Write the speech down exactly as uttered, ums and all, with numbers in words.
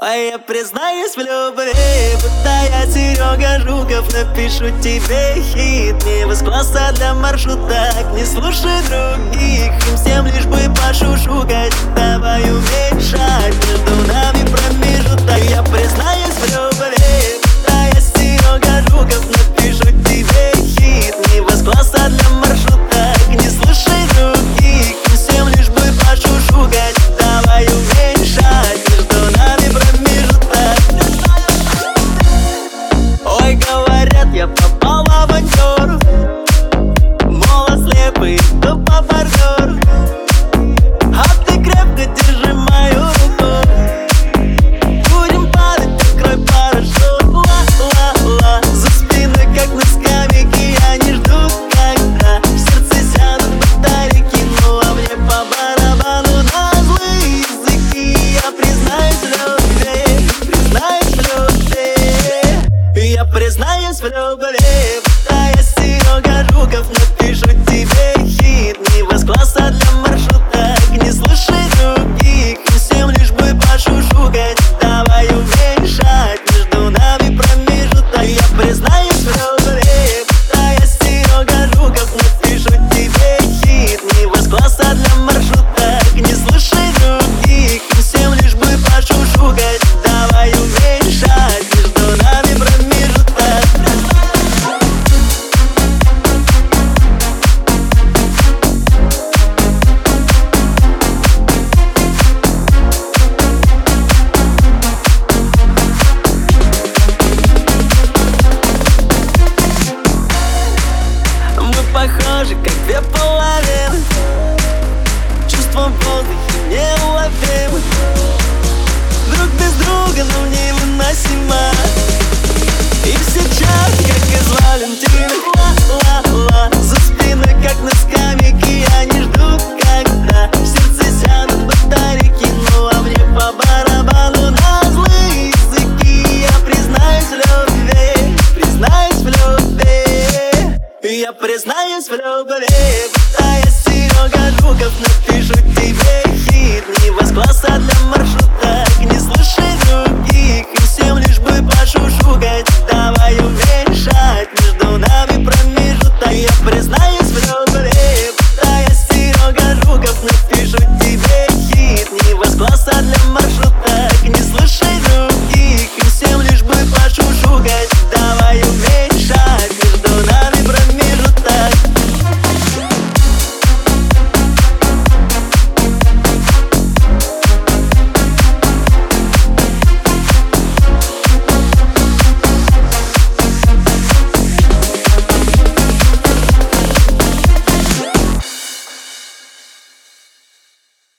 А я признаюсь в любви, будто я Серега Жуков. Напишу тебе хит, не из класса для маршруток. Не слушай других, им всем лишь бы пошушукать. Давай уменьшать между нами промежуток. Я признаюсь в любви, будто я Серега Жуков. Напишу тебе хит, не из класса для маршруток. Не слушай других, им всем лишь бы пошушукать. Давай уменьшать. Я попала в антер, мол, слепый, тупо партнер. А ты крепко держи мою руку, будем падать, открой парашют. Ла-ла-ла, за спиной, как на скамейке, я не жду, когда в сердце сядут батарейки. Ну а мне по барабану на злые языки. Я признаюсь в любви, признаюсь в любви. Я признаюсь в любви. Похожи, как две половины, чувством в воздухе неуловимы. Друг без друга нам невыносимо, и все чат, как из Валентина. Ла-ла-ла, за спиной, как на скамейке, я не жду, когда в сердце сядут батарейки. Ну а мне по барабану на злые языки. Я признаюсь в любви, признаюсь в любви. Я признаюсь в любви.